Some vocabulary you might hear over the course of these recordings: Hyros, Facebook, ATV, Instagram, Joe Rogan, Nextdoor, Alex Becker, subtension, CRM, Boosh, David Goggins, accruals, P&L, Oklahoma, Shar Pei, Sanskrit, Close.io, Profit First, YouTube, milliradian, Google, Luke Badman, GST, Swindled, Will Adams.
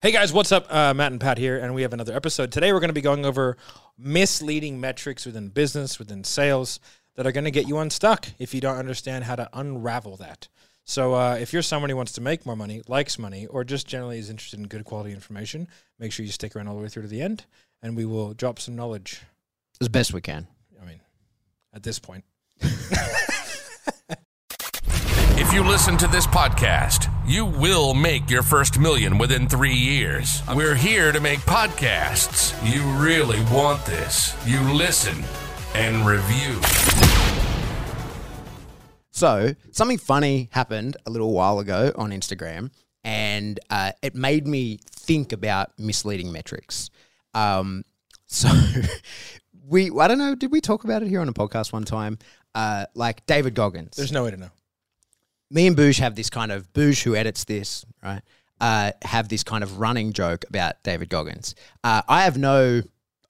Hey guys, what's up? Matt and Pat here, and we have another episode. Today we're going to be going over misleading metrics within business, within sales, that are going to get you unstuck if you don't understand how to unravel that. So if you're someone who wants to make more money, likes money, or just generally is interested in good quality information, make sure you stick around all the way through to the end, and we will drop some knowledge. As best we can. I mean, at this point. If you listen to this podcast, you will make your first million within 3 years. We're here to make podcasts. You really want this. You listen and review. So, something funny happened a little while ago on Instagram, and it made me think about misleading metrics. I don't know, did we talk about it here on a podcast one time? Like David Goggins. There's no way to know. Me and Boosh have this kind of, Boosh who edits this, right, have this kind of running joke about David Goggins. I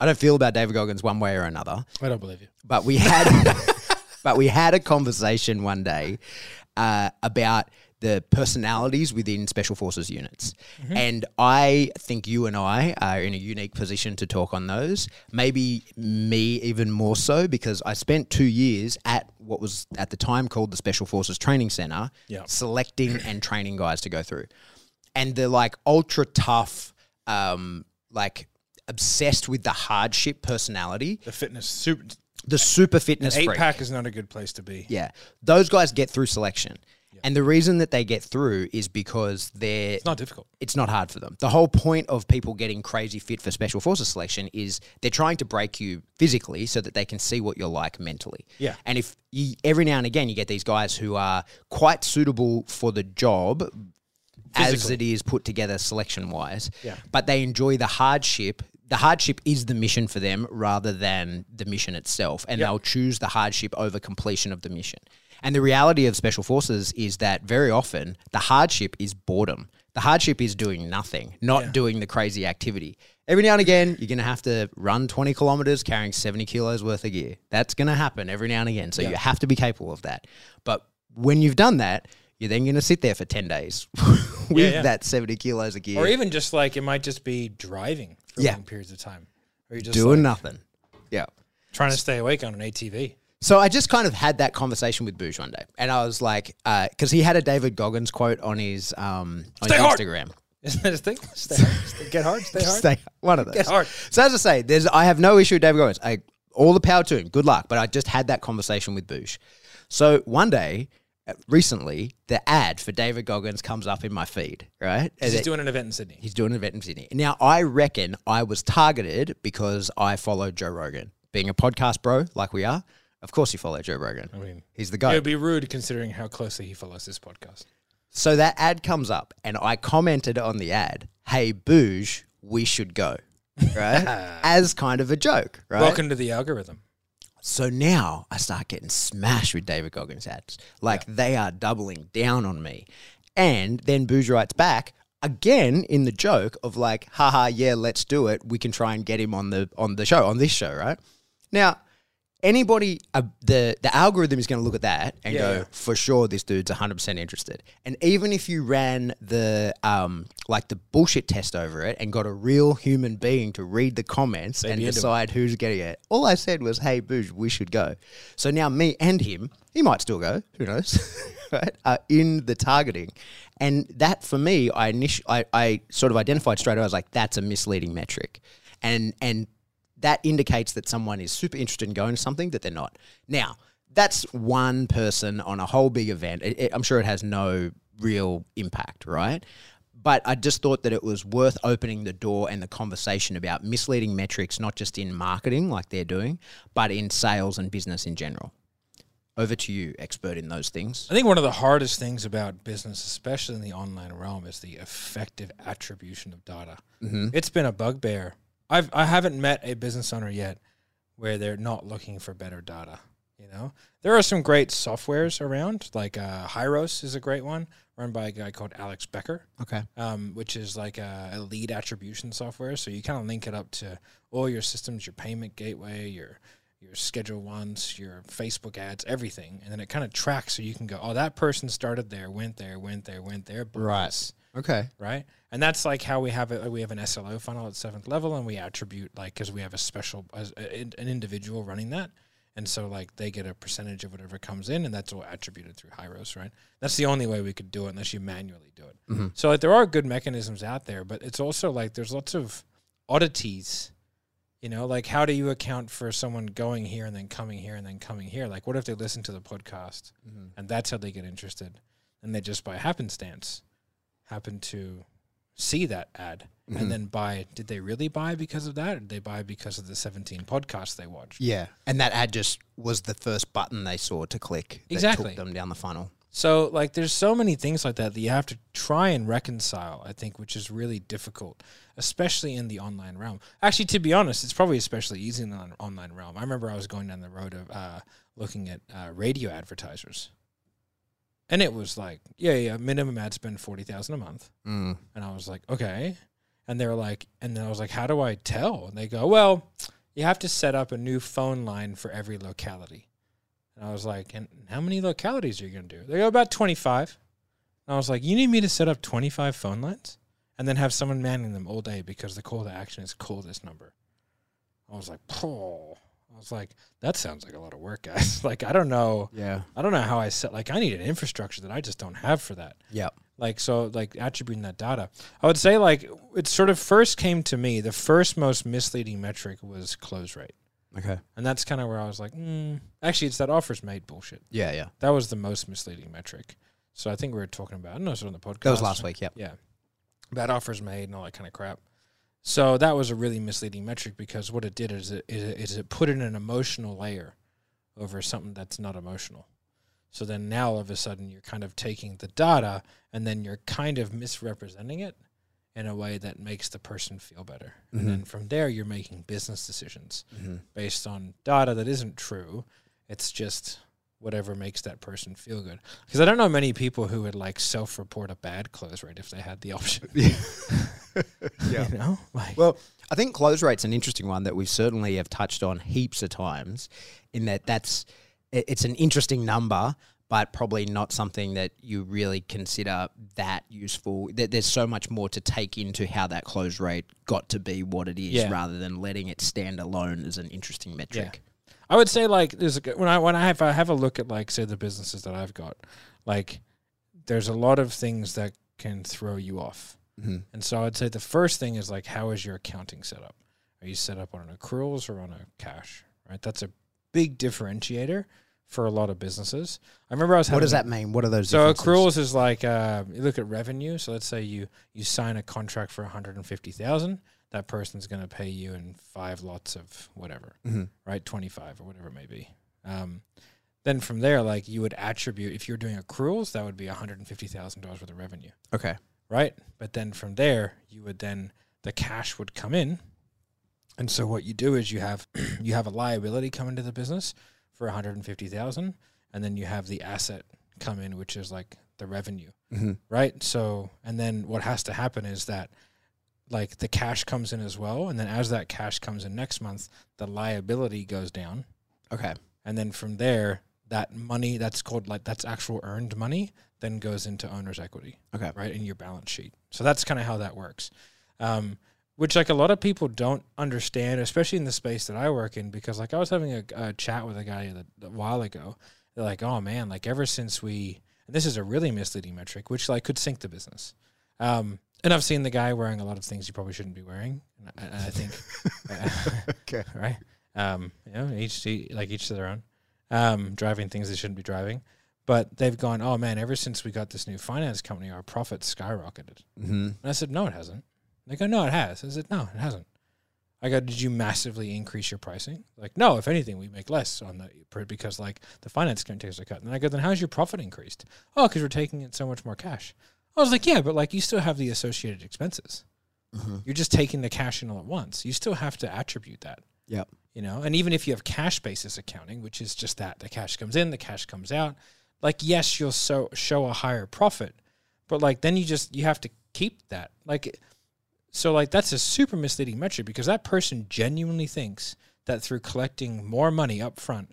don't feel about David Goggins one way or another. I don't believe you. But we had, a conversation one day about the personalities within Special Forces units. Mm-hmm. And I think you and I are in a unique position to talk on those. Maybe me even more so, because I spent 2 years at what was at the time called the Special Forces Training Center, selecting and training guys to go through. And the like ultra tough, like obsessed with the hardship personality. The fitness super. The super fitness freak. 8-pack is not a good place to be. Yeah. Those guys get through selection. And the reason that they get through is because it's not difficult. It's not hard for them. The whole point of people getting crazy fit for Special Forces selection is they're trying to break you physically so that they can see what you're like mentally. Yeah. And if you, every now and again you get these guys who are quite suitable for the job physically, as it is put together selection-wise, but they enjoy the hardship. The hardship is the mission for them rather than the mission itself, and they'll choose the hardship over completion of the mission. And the reality of Special Forces is that very often the hardship is boredom. The hardship is doing nothing, not doing the crazy activity. Every now and again, you're going to have to run 20 kilometers carrying 70 kilos worth of gear. That's going to happen every now and again. So you have to be capable of that. But when you've done that, you're then going to sit there for 10 days with that 70 kilos of gear. Or even just like it might just be driving for long periods of time. Or you're just doing nothing. Yeah. Trying to stay awake on an ATV. So I just kind of had that conversation with Boosh one day, and I was like, because he had a David Goggins quote on his Instagram. Isn't that his thing? Get hard, stay hard. One of those. Get hard. So as I say, I have no issue with David Goggins. All the power to him. Good luck. But I just had that conversation with Boosh. So one day, recently, the ad for David Goggins comes up in my feed, right? He's doing an event in Sydney. He's doing an event in Sydney. Now, I reckon I was targeted because I followed Joe Rogan. Being a podcast bro like we are. Of course you follow Joe Rogan. I mean, he's the guy. It would be rude considering how closely he follows this podcast. So that ad comes up, and I commented on the ad, "Hey, Boosh, we should go," right? As kind of a joke, right? Welcome to the algorithm. So now I start getting smashed with David Goggins ads. Like they are doubling down on me. And then Boosh writes back, again, in the joke of like, haha, yeah, let's do it. We can try and get him on this show, right? Now, anybody, the algorithm is going to look at that and go, for sure, this dude's 100% interested. And even if you ran the bullshit test over it and got a real human being to read the comments and decide who's getting it, all I said was, "Hey, Boosh, we should go." So now me and him, he might still go, who knows, right? In the targeting. And that for me, I sort of identified straight away. I was like, that's a misleading metric. And that indicates that someone is super interested in going to something that they're not. Now, that's one person on a whole big event. I'm sure it has no real impact, right? But I just thought that it was worth opening the door and the conversation about misleading metrics, not just in marketing like they're doing, but in sales and business in general. Over to you, expert in those things. I think one of the hardest things about business, especially in the online realm, is the effective attribution of data. Mm-hmm. It's been a bugbear. I haven't met a business owner yet where they're not looking for better data, you know? There are some great softwares around, like Hyros is a great one, run by a guy called Alex Becker, which is like a lead attribution software. So you kind of link it up to all your systems, your payment gateway, your schedule ones, your Facebook ads, everything. And then it kind of tracks so you can go, oh, that person started there, went there, went there, went there. Right. Okay. Right. And that's like how we have it. We have an SLO funnel at 7th level, and we attribute, like, because we have a special, an individual running that. And so, like, they get a percentage of whatever comes in, and that's all attributed through Hyros, right? That's the only way we could do it unless you manually do it. Mm-hmm. So, like, there are good mechanisms out there, but it's also, like, there's lots of oddities, you know? Like, how do you account for someone going here and then coming here and then coming here? Like, what if they listen to the podcast, mm-hmm. and that's how they get interested, and they just by happenstance happen to see that ad, mm-hmm. and then buy. Did they really buy because of that, or did they buy because of the 17 podcasts they watched? Yeah, and that ad just was the first button they saw to click. Exactly. That took them down the funnel. So, like, there's so many things like that that you have to try and reconcile, I think, which is really difficult, especially in the online realm. Actually, to be honest, it's probably especially easy in the online realm. I remember I was going down the road of looking at radio advertisers. And it was like, yeah, minimum ad spend $40,000 a month. Mm. And I was like, okay. And they were like, and then I was like, how do I tell? And they go, well, you have to set up a new phone line for every locality. And I was like, and how many localities are you going to do? They go, about 25. And I was like, you need me to set up 25 phone lines and then have someone manning them all day because the call to action is call this number. I was like, oh. I was like, that sounds like a lot of work, guys. Like, I don't know. Yeah. I don't know how I set, like, I need an infrastructure that I just don't have for that. Yeah. Like, so, like, attributing that data. I would say, like, it sort of first came to me, the first most misleading metric was close rate. Okay. And that's kind of where I was like, actually, it's that offers made bullshit. Yeah, yeah. That was the most misleading metric. So I think we were talking about, I don't know, it's on the podcast. That was last week, yeah. Yeah. About offers made and all that kind of crap. So that was a really misleading metric because what it did is it put in an emotional layer over something that's not emotional. So then now all of a sudden you're kind of taking the data and then you're kind of misrepresenting it in a way that makes the person feel better. Mm-hmm. And then from there you're making business decisions mm-hmm. based on data that isn't true. It's just whatever makes that person feel good. Because I don't know many people who would, like, self-report a bad close rate if they had the option. Yeah. Yeah. You know? Like, well, I think close rate's an interesting one that we certainly have touched on heaps of times in that it's an interesting number, but probably not something that you really consider that useful. There's so much more to take into how that close rate got to be what it is yeah. rather than letting it stand alone as an interesting metric. Yeah. I would say, like, if I have a look at, like, say, the businesses that I've got, like, there's a lot of things that can throw you off. Mm-hmm. And so I'd say the first thing is, like, how is your accounting set up? Are you set up on an accruals or on a cash, right? That's a big differentiator for a lot of businesses. I remember I was having... What does that mean? What are those differences? So accruals is like, you look at revenue. So let's say you sign a contract for $150,000. That person's going to pay you in 5 lots of whatever, mm-hmm. right? 25 or whatever it may be. Then from there, like, you would attribute, if you're doing accruals, that would be $150,000 worth of revenue. Okay. Right? But then from there, you would then, the cash would come in. And so what you do is you have a liability come into the business for $150,000, and then you have the asset come in, which is, like, the revenue, mm-hmm. right? So, and then what has to happen is that, like, the cash comes in as well. And then as that cash comes in next month, the liability goes down. Okay. And then from there, that money that's called, like, that's actual earned money then goes into owner's equity. Okay. Right. In your balance sheet. So that's kind of how that works. Which, like, a lot of people don't understand, especially in the space that I work in, because, like, I was having a chat with a guy a while ago. They're like, oh man, like, ever since and this is a really misleading metric, which, like, could sink the business. And I've seen the guy wearing a lot of things you probably shouldn't be wearing. And I think, okay, right? You know, each to their own. Driving things they shouldn't be driving, but they've gone, oh man, ever since we got this new finance company, our profits skyrocketed. Mm-hmm. And I said, no, it hasn't. And they go, no, it has. I said, no, it hasn't. I go, did you massively increase your pricing? Like, no, if anything, we make less on that because, like, the finance company takes a cut. And I go, then how's your profit increased? Oh, because we're taking in so much more cash. I was like, yeah, but, like, you still have the associated expenses. Mm-hmm. You're just taking the cash in all at once. You still have to attribute that. Yep. You know, and even if you have cash basis accounting, which is just that the cash comes in, the cash comes out, like, yes, you'll show a higher profit, but, like, then you have to keep that. Like, so, like, that's a super misleading metric because that person genuinely thinks that through collecting more money up front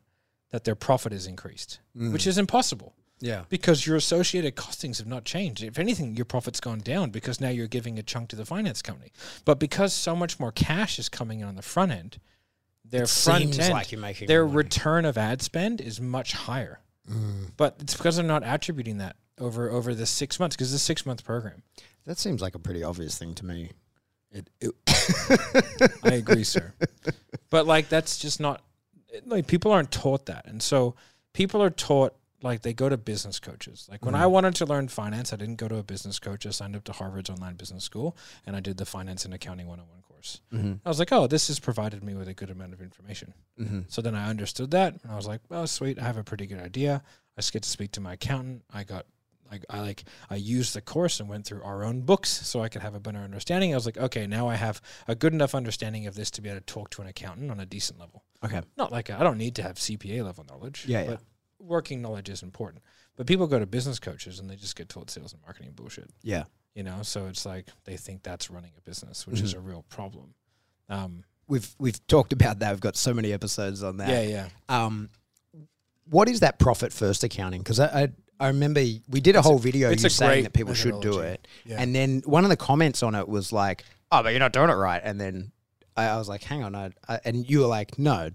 that their profit is increased, which is impossible. Yeah. Because your associated costings have not changed. If anything, your profit's gone down because now you're giving a chunk to the finance company. But because so much more cash is coming in on the front end, their return of ad spend is much higher. Mm. But it's because they're not attributing that over the 6 months, because it's a 6 month program. That seems like a pretty obvious thing to me. I agree, sir. But like, that's just not, like, people aren't taught that. And so people are taught, like, they go to business coaches. Like, when I wanted to learn finance, I didn't go to a business coach. I signed up to Harvard's online business school, and I did the finance and accounting 101 course. I was like, oh, this has provided me with a good amount of information. So then I understood that, and I was like, oh, sweet, I have a pretty good idea. I just get to speak to my accountant. I used the course and went through our own books so I could have a better understanding. I was like, okay, now I have a good enough understanding of this to be able to talk to an accountant on a decent level. Okay. Not like I don't need to have CPA level knowledge. Yeah, but working knowledge is important. But people go to business coaches and they just get taught sales and marketing bullshit. Yeah. You know, so it's like they think that's running a business, which is a real problem. We've talked about that. We've got so many episodes on that. Yeah, yeah. What is that Profit First accounting? Because I remember we did a whole video you saying that people should do it. Yeah. And then one of the comments on it was like, oh, but you're not doing it right. And then I was like, hang on. And you were like, no,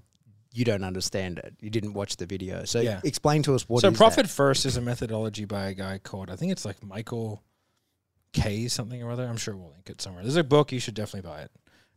you don't understand it. You didn't watch the video. So explain to us what is Profit First is a methodology by a guy called, I think it's like Michael K something or other. I'm sure we'll link it somewhere. There's a book. You should definitely buy it,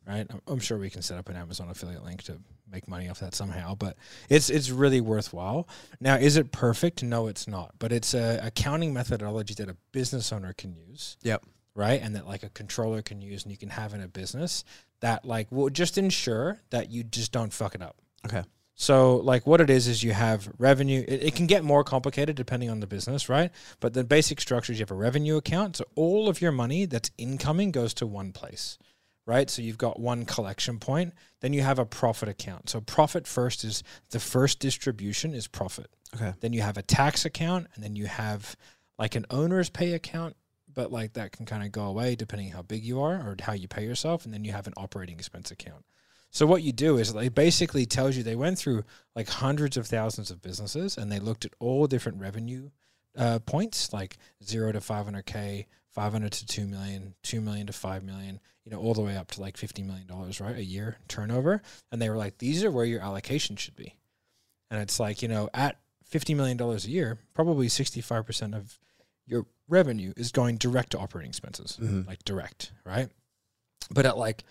right? I'm sure we can set up an Amazon affiliate link to make money off that somehow, but it's really worthwhile. Now, is it perfect? No, it's not. But it's a accounting methodology that a business owner can use. Yep. Right? And that like a controller can use and you can have in a business that like will just ensure that you just don't fuck it up. Okay. So like what it is you have revenue. It can get more complicated depending on the business, right? But the basic structure is you have a revenue account. So all of your money that's incoming goes to one place. Right? So you've got one collection point. Then you have a profit account. So Profit First is the first distribution is profit. Okay. Then you have a tax account, and then you have like an owner's pay account, but like that can kind of go away depending how big you are or how you pay yourself. And then you have an operating expense account. So what you do is it basically tells you they went through like hundreds of thousands of businesses and they looked at all different revenue points, like 0 to 500K, 500 to 2 million, 2 million to 5 million, you know, all the way up to like $50 million, right? A year turnover. And they were like, these are where your allocation should be. And it's like, you know, at $50 million a year, probably 65% of your revenue is going direct to operating expenses, like direct, right? But at like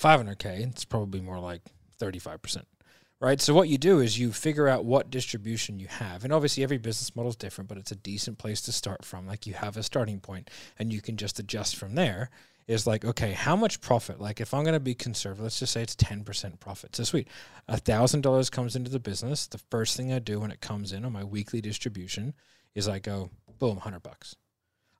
500K, it's probably more like 35%. Right, so what you do is you figure out what distribution you have. And obviously every business model is different, but it's a decent place to start from. Like you have a starting point and you can just adjust from there. Is like, okay, how much profit? Like if I'm going to be conservative, let's just say it's 10% profit. So sweet, $1,000 comes into the business. The first thing I do when it comes in on my weekly distribution is I go, boom, $100.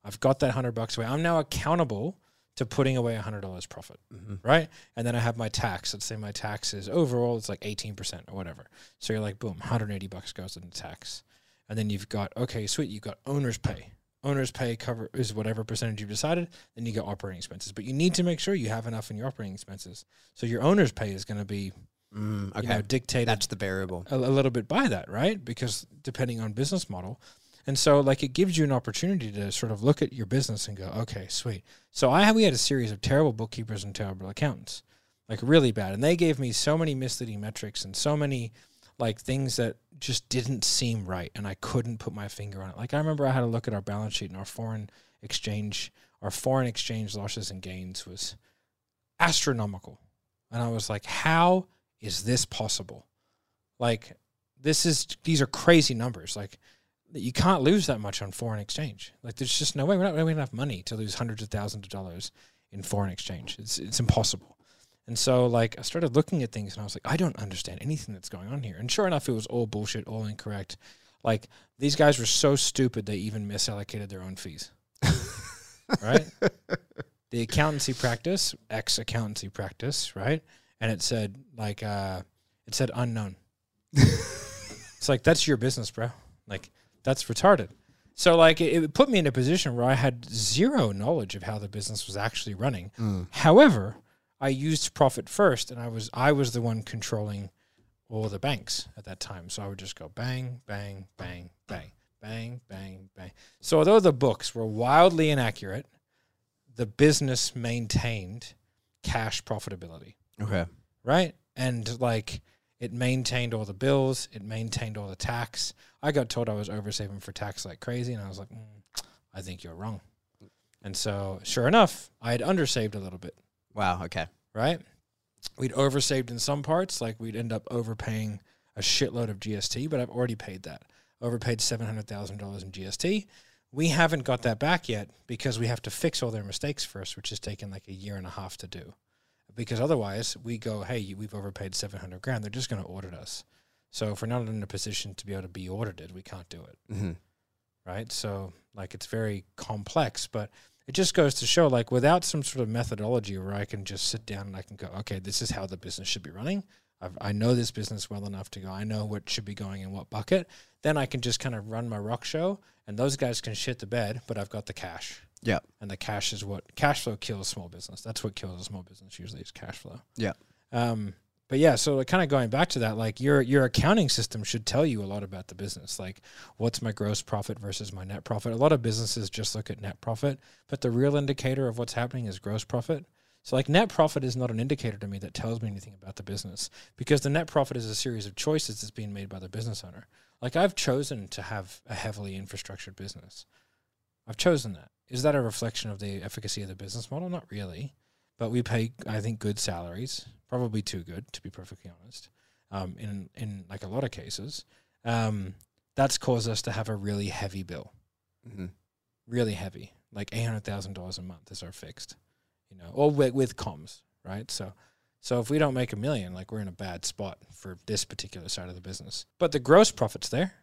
I've got that $100 away. I'm now accountable to putting away $100 profit, right? And then I have my tax. Let's say my tax is overall, it's like 18% or whatever. So you're like, boom, $180 goes into tax. And then you've got, okay, sweet, you've got owner's pay. Owner's pay cover is whatever percentage you've decided. Then you get operating expenses. But you need to make sure you have enough in your operating expenses. So your owner's pay is going to be you know, dictated. That's the variable. A little bit by that, right? Because depending on business model. And so, like, it gives you an opportunity to sort of look at your business and go, okay, sweet. So we had a series of terrible bookkeepers and terrible accountants, like really bad. And they gave me so many misleading metrics and so many, like, things that just didn't seem right. And I couldn't put my finger on it. Like, I remember I had a look at our balance sheet and our foreign exchange losses and gains was astronomical. And I was like, how is this possible? Like, these are crazy numbers. Like, that you can't lose that much on foreign exchange. Like there's just no way. We're not going to have enough money to lose hundreds of thousands of dollars in foreign exchange. It's impossible. And so like I started looking at things and I was like, I don't understand anything that's going on here. And sure enough, it was all bullshit, all incorrect. Like these guys were so stupid they even misallocated their own fees. Right? The accountancy practice, ex-accountancy practice, right? And it said like it said unknown. It's like that's your business, bro. Like that's retarded. So like it put me in a position where I had zero knowledge of how the business was actually running. However, I used Profit First and I was the one controlling all the banks at that time. So I would just go bang, bang, bang, bang, bang, bang, bang. So although the books were wildly inaccurate, the business maintained cash profitability. Okay. Right? And like it maintained all the bills. It maintained all the tax. I got told I was oversaving for tax like crazy. And I was like, I think you're wrong. And so sure enough, I had undersaved a little bit. Wow. Okay. Right? We'd oversaved in some parts. Like we'd end up overpaying a shitload of GST, but I've already paid that. Overpaid $700,000 in GST. We haven't got that back yet because we have to fix all their mistakes first, which has taken like a year and a half to do. Because otherwise we go, hey, we've overpaid 700 grand. They're just going to audit us. So if we're not in a position to be able to be audited, we can't do it. Mm-hmm. Right. So like, it's very complex, but it just goes to show like without some sort of methodology where I can just sit down and I can go, okay, this is how the business should be running. I know this business well enough to go, I know what should be going in what bucket. Then I can just kind of run my rock show and those guys can shit the bed, but I've got the cash. Yeah. And the cash is what cash flow kills small business. That's what kills a small business usually is cash flow. Yeah. But yeah, so kind of going back to that, like your accounting system should tell you a lot about the business. Like what's my gross profit versus my net profit? A lot of businesses just look at net profit, but the real indicator of what's happening is gross profit. So like net profit is not an indicator to me that tells me anything about the business because the net profit is a series of choices that's being made by the business owner. Like I've chosen to have a heavily infrastructured business. I've chosen that. Is that a reflection of the efficacy of the business model? Not really. But we pay, I think, good salaries, probably too good, to be perfectly honest, in like a lot of cases. That's caused us to have a really heavy bill. Mm-hmm. Really heavy. Like $800,000 a month is our fixed, you know, or with comms, right? So if we don't make $1 million, like we're in a bad spot for this particular side of the business. But the gross profit's there.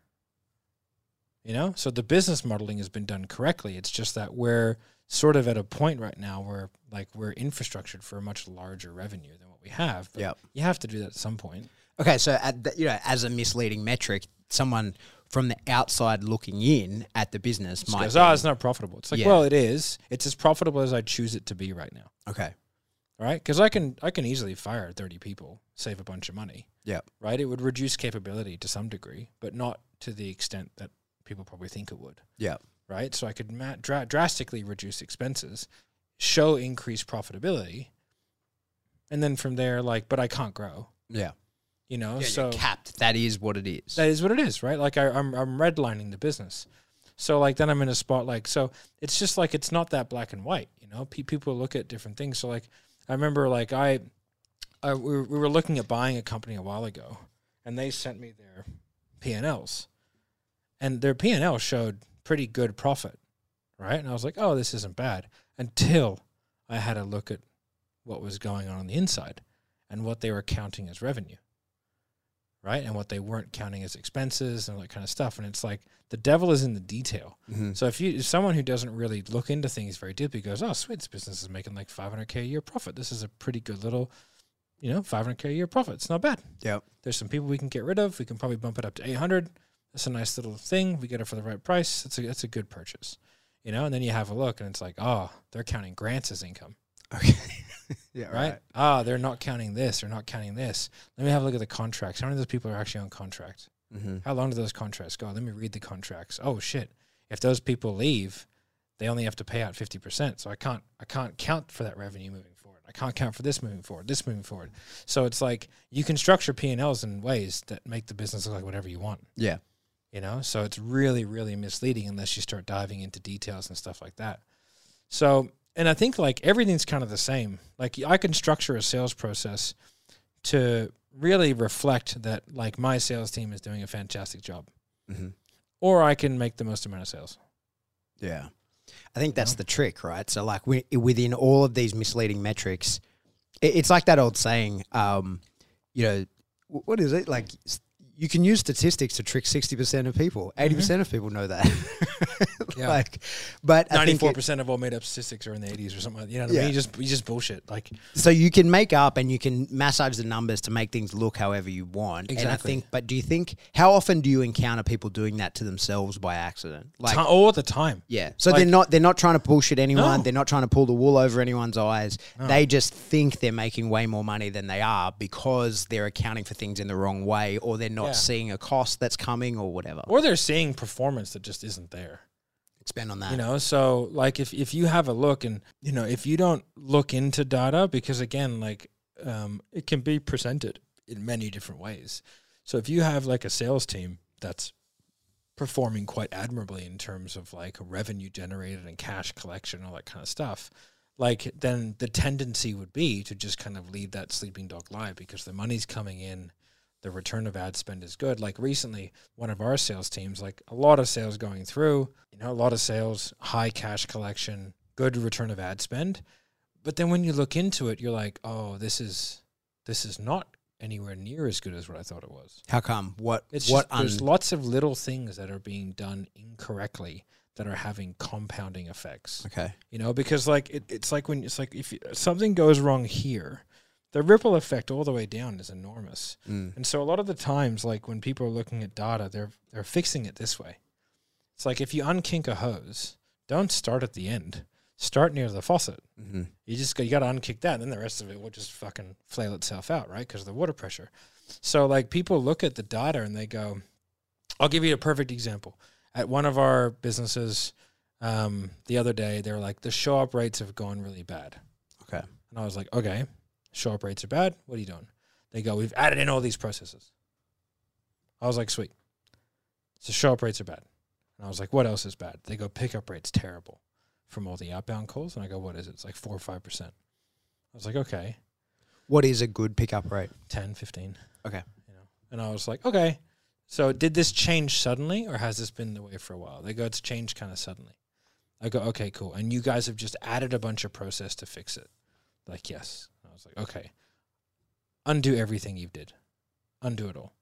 You know, so the business modeling has been done correctly. It's just that we're sort of at a point right now where like we're infrastructured for a much larger revenue than what we have. Yeah, you have to do that at some point. Okay, so at the, you know, as a misleading metric, someone from the outside looking in at the business just might goes, "Oh, it's not profitable." It's like, yeah. Well, it is. It's as profitable as I choose it to be right now. Okay, all right, because I can easily fire 30 people, save a bunch of money. Yeah, right. It would reduce capability to some degree, but not to the extent that people probably think it would. Yeah. Right? So I could drastically reduce expenses, show increased profitability, and then from there, like, but I can't grow. Yeah. You know, yeah, so. You're capped. That is what it is. That is what it is, right? Like, I'm redlining the business. So, like, then I'm in a spot, like, so it's just, like, it's not that black and white, you know? People look at different things. So, like, I remember, like, we were looking at buying a company a while ago, and they sent me their P&Ls. And their P&L showed pretty good profit, right? And I was like, oh, this isn't bad, until I had a look at what was going on the inside and what they were counting as revenue, right? And what they weren't counting as expenses and all that kind of stuff. And it's like the devil is in the detail. Mm-hmm. So if someone who doesn't really look into things very deeply goes, oh, sweet, this business is making like $500K a year profit. This is a pretty good little, you know, $500K a year profit. It's not bad. Yeah. There's some people we can get rid of. We can probably bump it up to 800. It's a nice little thing. We get it for the right price. It's a good purchase, you know? And then you have a look and it's like, oh, they're counting grants as income. Okay. Yeah. Right. Ah, they're not counting this. They're not counting this. Let me have a look at the contracts. How many of those people are actually on contract? Mm-hmm. How long do those contracts go? Let me read the contracts. Oh shit. If those people leave, they only have to pay out 50%. So I can't count for that revenue moving forward. I can't count for this moving forward, this moving forward. So it's like you can structure P&Ls in ways that make the business look like whatever you want. Yeah. You know, so it's really, really misleading unless you start diving into details and stuff like that. So, and I think like everything's kind of the same. Like I can structure a sales process to really reflect that like my sales team is doing a fantastic job. Mm-hmm. Or I can make the most amount of sales. Yeah. I think that's the trick, right? So like within all of these misleading metrics, it's like that old saying, you know, what is it? Like you can use statistics to trick 60% of people. 80% of people know that. Yeah. Like, but 94% of all made up statistics are in the 80s or something. You know what I mean? You just bullshit. Like, so you can make up and you can massage the numbers to make things look however you want. Exactly. And I think, but do you think how often do you encounter people doing that to themselves by accident? Like all the time. Yeah. So like, they're not trying to bullshit anyone. No. They're not trying to pull the wool over anyone's eyes. No. They just think they're making way more money than they are because they're accounting for things in the wrong way, or they're not not seeing a cost that's coming or whatever. Or they're seeing performance that just isn't there. Expand on that. You know, so like if you have a look and, you know, if you don't look into data, because again, like it can be presented in many different ways. So if you have like a sales team that's performing quite admirably in terms of like revenue generated and cash collection, all that kind of stuff, like then the tendency would be to just kind of leave that sleeping dog live because the money's coming in, the return of ad spend is good. Like recently, one of our sales teams, like a lot of sales going through, you know, a lot of sales, high cash collection, good return of ad spend. But then when you look into it, you're like, oh, this is not anywhere near as good as what I thought it was. How come? There's lots of little things that are being done incorrectly that are having compounding effects. Okay. You know, because like it's like when it's like if something goes wrong here, the ripple effect all the way down is enormous. Mm. And so a lot of the times, like when people are looking at data, they're fixing it this way. It's like if you unkink a hose, don't start at the end. Start near the faucet. Mm-hmm. You got to unkick that, and then the rest of it will just fucking flail itself out, right? Because of the water pressure. So like people look at the data and they go, I'll give you a perfect example. At one of our businesses the other day, they were like, the show up rates have gone really bad. Okay. And I was like, okay, show up rates are bad. What are you doing? They go, we've added in all these processes. I was like, sweet. So show up rates are bad. And I was like, what else is bad? They go, pickup rates terrible from all the outbound calls. And I go, what is it? It's like 4 or 5%. I was like, okay. What is a good pickup rate? 10, 15. Okay. You know? And I was like, okay. So did this change suddenly or has this been the way for a while? They go, it's changed kind of suddenly. I go, okay, cool. And you guys have just added a bunch of process to fix it. Like, yes. I was like, okay. Undo everything you did. Undo it all.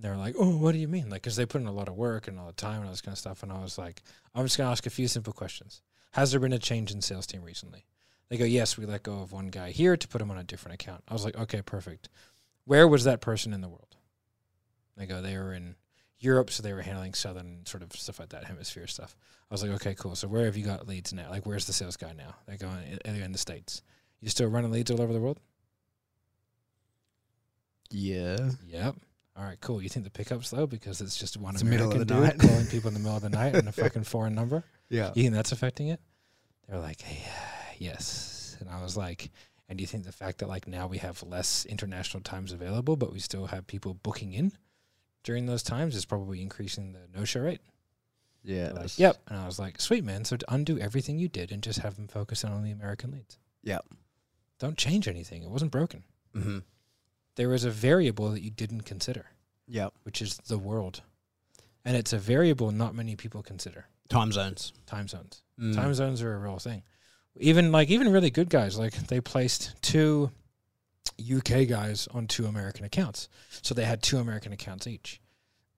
They're like, oh, what do you mean? Like, because they put in a lot of work and all the time and all this kind of stuff. And I was like, I'm just going to ask a few simple questions. Has there been a change in sales team recently? They go, yes, we let go of one guy here to put him on a different account. I was like, okay, perfect. Where was that person in the world? They go, they were in Europe, so they were handling southern sort of stuff like that, hemisphere stuff. I was like, okay, cool. So where have you got leads now? Like, where's the sales guy now? They go, they're in the States. You still running leads all over the world? Yeah. Yep. All right, cool. You think the pickup's low because it's just one American dude calling people in the middle of the night and a fucking foreign number? Yeah. You think that's affecting it? They were like, hey, yes. And I was like, and do you think the fact that like now we have less international times available, but we still have people booking in during those times is probably increasing the no-show rate? Yeah. Like, yep. And I was like, sweet, man. So to undo everything you did and just have them focus on the American leads. Yeah. Don't change anything. It wasn't broken. Mm-hmm. There is a variable that you didn't consider, yeah, which is the world. And it's a variable not many people consider. Time zones. Time zones. Mm. Time zones are a real thing. Even really good guys, like they placed 2 UK guys on 2 American accounts. So they had 2 American accounts each.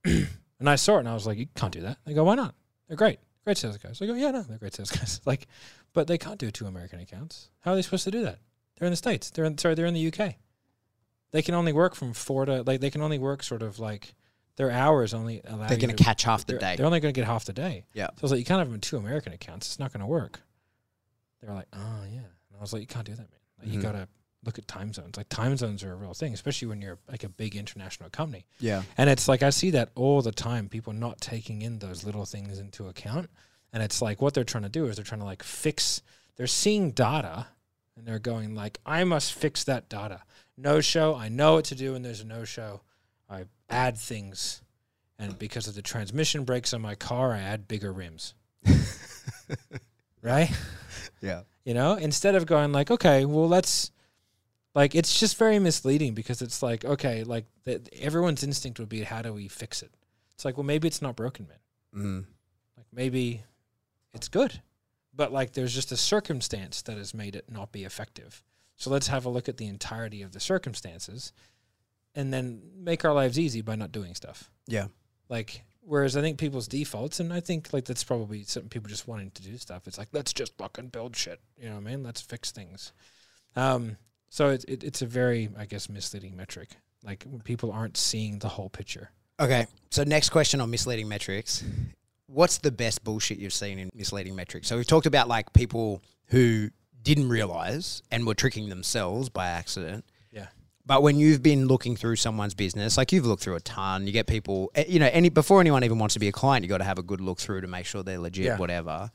And I saw it and I was like, you can't do that. They go, why not? They're great. Great sales guys. I go, yeah, no, they're great sales guys. Like, but they can't do 2 American accounts. How are they supposed to do that? They're in the States. They're in the UK. They can only work from 4 to, like, they can only work sort of like their hours only allow they're going to catch half the day. They're only going to get half the day. Yeah. So I was like, you can't have them in 2 American accounts. It's not going to work. They were like, oh, yeah. And I was like, you can't do that, man. Like, mm-hmm. You got to look at time zones. Like, time zones are a real thing, especially when you're like a big international company. Yeah. And it's like, I see that all the time, people not taking in those little things into account. And it's like, what they're trying to do is they're trying to like fix, they're seeing data and they're going like, I must fix that data. No show. I know what to do when there's a no show. I add things, and because of the transmission brakes on my car, I add bigger rims. Right? Yeah. You know, instead of going like, okay, well, let's like, it's just very misleading because it's like, okay, like everyone's instinct would be, how do we fix it? It's like, well, maybe it's not broken, man. Mm. Like maybe it's good, but like there's just a circumstance that has made it not be effective. So let's have a look at the entirety of the circumstances and then make our lives easy by not doing stuff. Yeah. Like, whereas I think people's defaults, and I think like that's probably some people just wanting to do stuff. It's like, let's just fucking build shit. You know what I mean? Let's fix things. So it's a very, I guess, misleading metric. Like when people aren't seeing the whole picture. Okay. So next question on misleading metrics. What's the best bullshit you've seen in misleading metrics? So we've talked about like people who didn't realize and were tricking themselves by accident. Yeah. But when you've been looking through someone's business, like you've looked through a ton, you get people, you know, before anyone even wants to be a client, you got to have a good look through to make sure they're legit, whatever.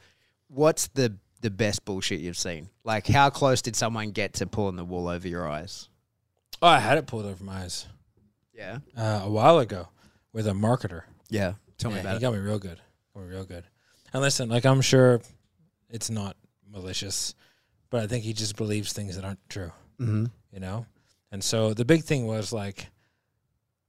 What's the best bullshit you've seen? Like, how close did someone get to pulling the wool over your eyes? Oh, I had it pulled over my eyes. Yeah. A while ago with a marketer. Yeah. Tell me about it. He got me real good. And listen, like, I'm sure it's not malicious, but I think he just believes things that aren't true, you know? And so the big thing was like,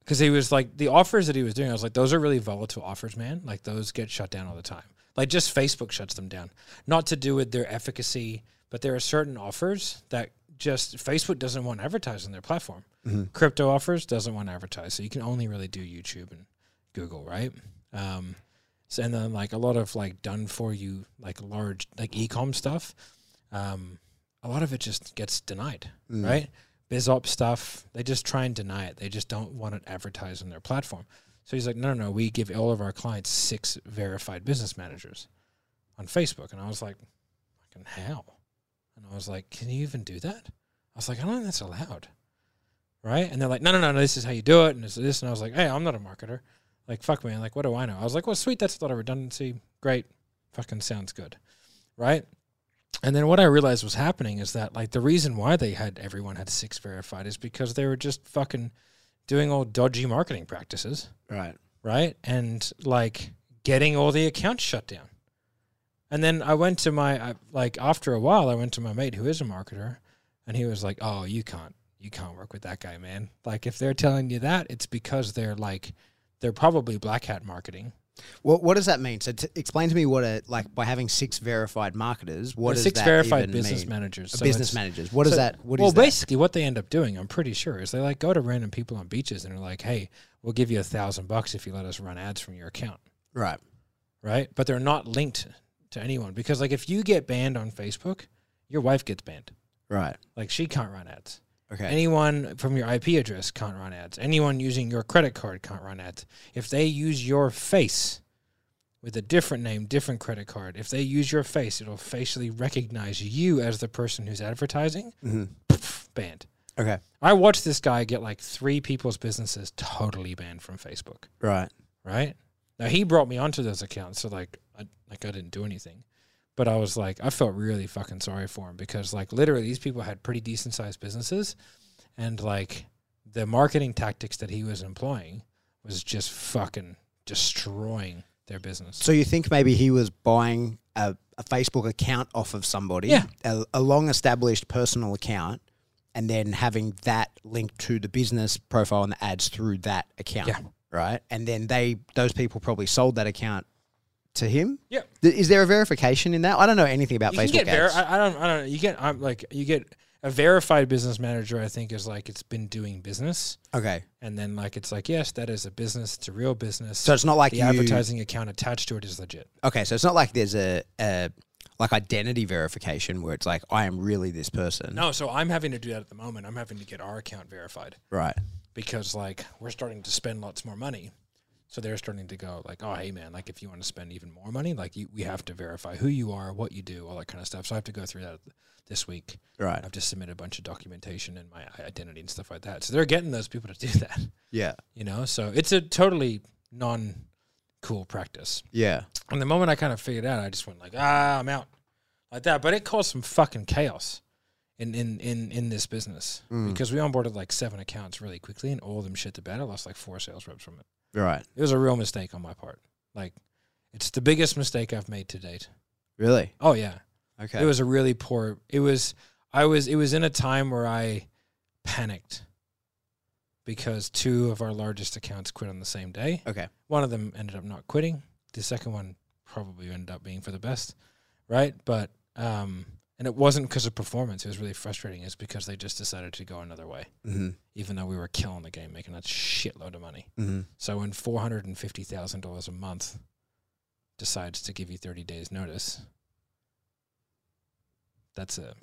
because he was like, the offers that he was doing, I was like, those are really volatile offers, man. Like those get shut down all the time. Like just Facebook shuts them down. Not to do with their efficacy, but there are certain offers that just Facebook doesn't want advertised on their platform. Crypto offers doesn't want to advertise. So you can only really do YouTube and Google, right? So, and then like a lot of like done for you, like large, like e-com stuff. A lot of it just gets denied, right? BizOp stuff, they just try and deny it. They just don't want it advertised on their platform. So he's like, no, no, no, we give all of our clients 6 verified business managers on Facebook. And I was like, fucking how? And I was like, can you even do that? I was like, I don't think that's allowed, right? And they're like, no, no, no, no, this is how you do it, and this is this. And I was like, hey, I'm not a marketer. Like, fuck, man, like, what do I know? I was like, well, sweet, that's a lot of redundancy. Great, fucking sounds good, right? And then what I realized was happening is that, like, the reason why they had everyone had 6 verified is because they were just fucking doing all dodgy marketing practices. Right. Right? And, like, getting all the accounts shut down. And then I went to my, like, after a while, I went to my mate who is a marketer, and he was like, oh, you can't work with that guy, man. Like, if they're telling you that, it's because they're, like, they're probably black hat marketing. What does that mean? So explain to me what a, like by having 6 verified marketers, what does that even mean? 6 verified business managers. So business managers. What is that? Well, basically what they end up doing, I'm pretty sure, is they like go to random people on beaches and they're like, hey, we'll give you $1,000 if you let us run ads from your account. Right. Right. But they're not linked to anyone because like if you get banned on Facebook, your wife gets banned. Right. Like she can't run ads. Okay. Anyone from your IP address can't run ads. Anyone using your credit card can't run ads. If they use your face with a different name, different credit card, if they use your face, it'll facially recognize you as the person who's advertising. Banned. Okay. I watched this guy get like 3 people's businesses totally banned from Facebook. Right. Right? Now, he brought me onto those accounts, so like I didn't do anything. But I was like, I felt really fucking sorry for him because like literally these people had pretty decent sized businesses and like the marketing tactics that he was employing was just fucking destroying their business. So you think maybe he was buying a Facebook account off of somebody, a long established personal account, and then having that linked to the business profile and the ads through that account, right? And then those people probably sold that account to him? Yeah. Is there a verification in that? I don't know anything about Facebook ads. I don't know. You get a verified business manager, I think, is like it's been doing business. Okay. And then like it's like, yes, that is a business. It's a real business. So it's not like the advertising account attached to it is legit. Okay. So it's not like there's a like identity verification where it's like, I am really this person. No. So I'm having to do that at the moment. I'm having to get our account verified. Right. Because like we're starting to spend lots more money. So they're starting to go like, oh, hey, man, like if you want to spend even more money, like we have to verify who you are, what you do, all that kind of stuff. So I have to go through that this week. Right. I've just submitted a bunch of documentation and my identity and stuff like that. So they're getting those people to do that. Yeah. You know, so it's a totally non-cool practice. Yeah. And the moment I kind of figured out, I just went like, ah, I'm out like that. But it caused some fucking chaos in this business because we onboarded like 7 accounts really quickly and all of them shit to bed. I lost like 4 sales reps from it. Right. It was a real mistake on my part. Like, it's the biggest mistake I've made to date. Really? Oh, yeah. Okay. It was a really poor, it was in a time where I panicked because 2 of our largest accounts quit on the same day. Okay. One of them ended up not quitting. The second one probably ended up being for the best. Right. But, and it wasn't because of performance. It was really frustrating. It's because they just decided to go another way, even though we were killing the game, making a shitload of money. So when $450,000 a month decides to give you 30 days notice, that's a...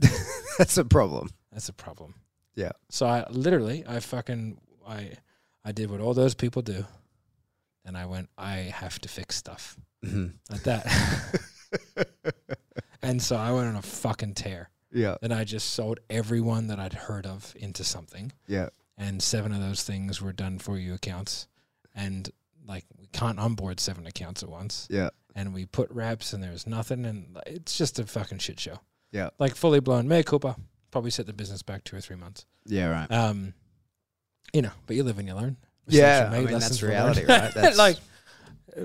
that's a problem. That's a problem. Yeah. So I literally, I did what all those people do, and I went, I have to fix stuff. Like that. And so I went on a fucking tear. Yeah. And I just sold everyone that I'd heard of into something. Yeah. and 7 of those things were done for you accounts, and like we can't onboard 7 accounts at once. Yeah. And we put reps and there was nothing, and it's just a fucking shit show. Yeah. Like fully blown mea culpa, probably set the business back 2 or 3 months. Yeah, right. You know, but you live and you learn. Yeah, I mean, that's reality, right? That's like,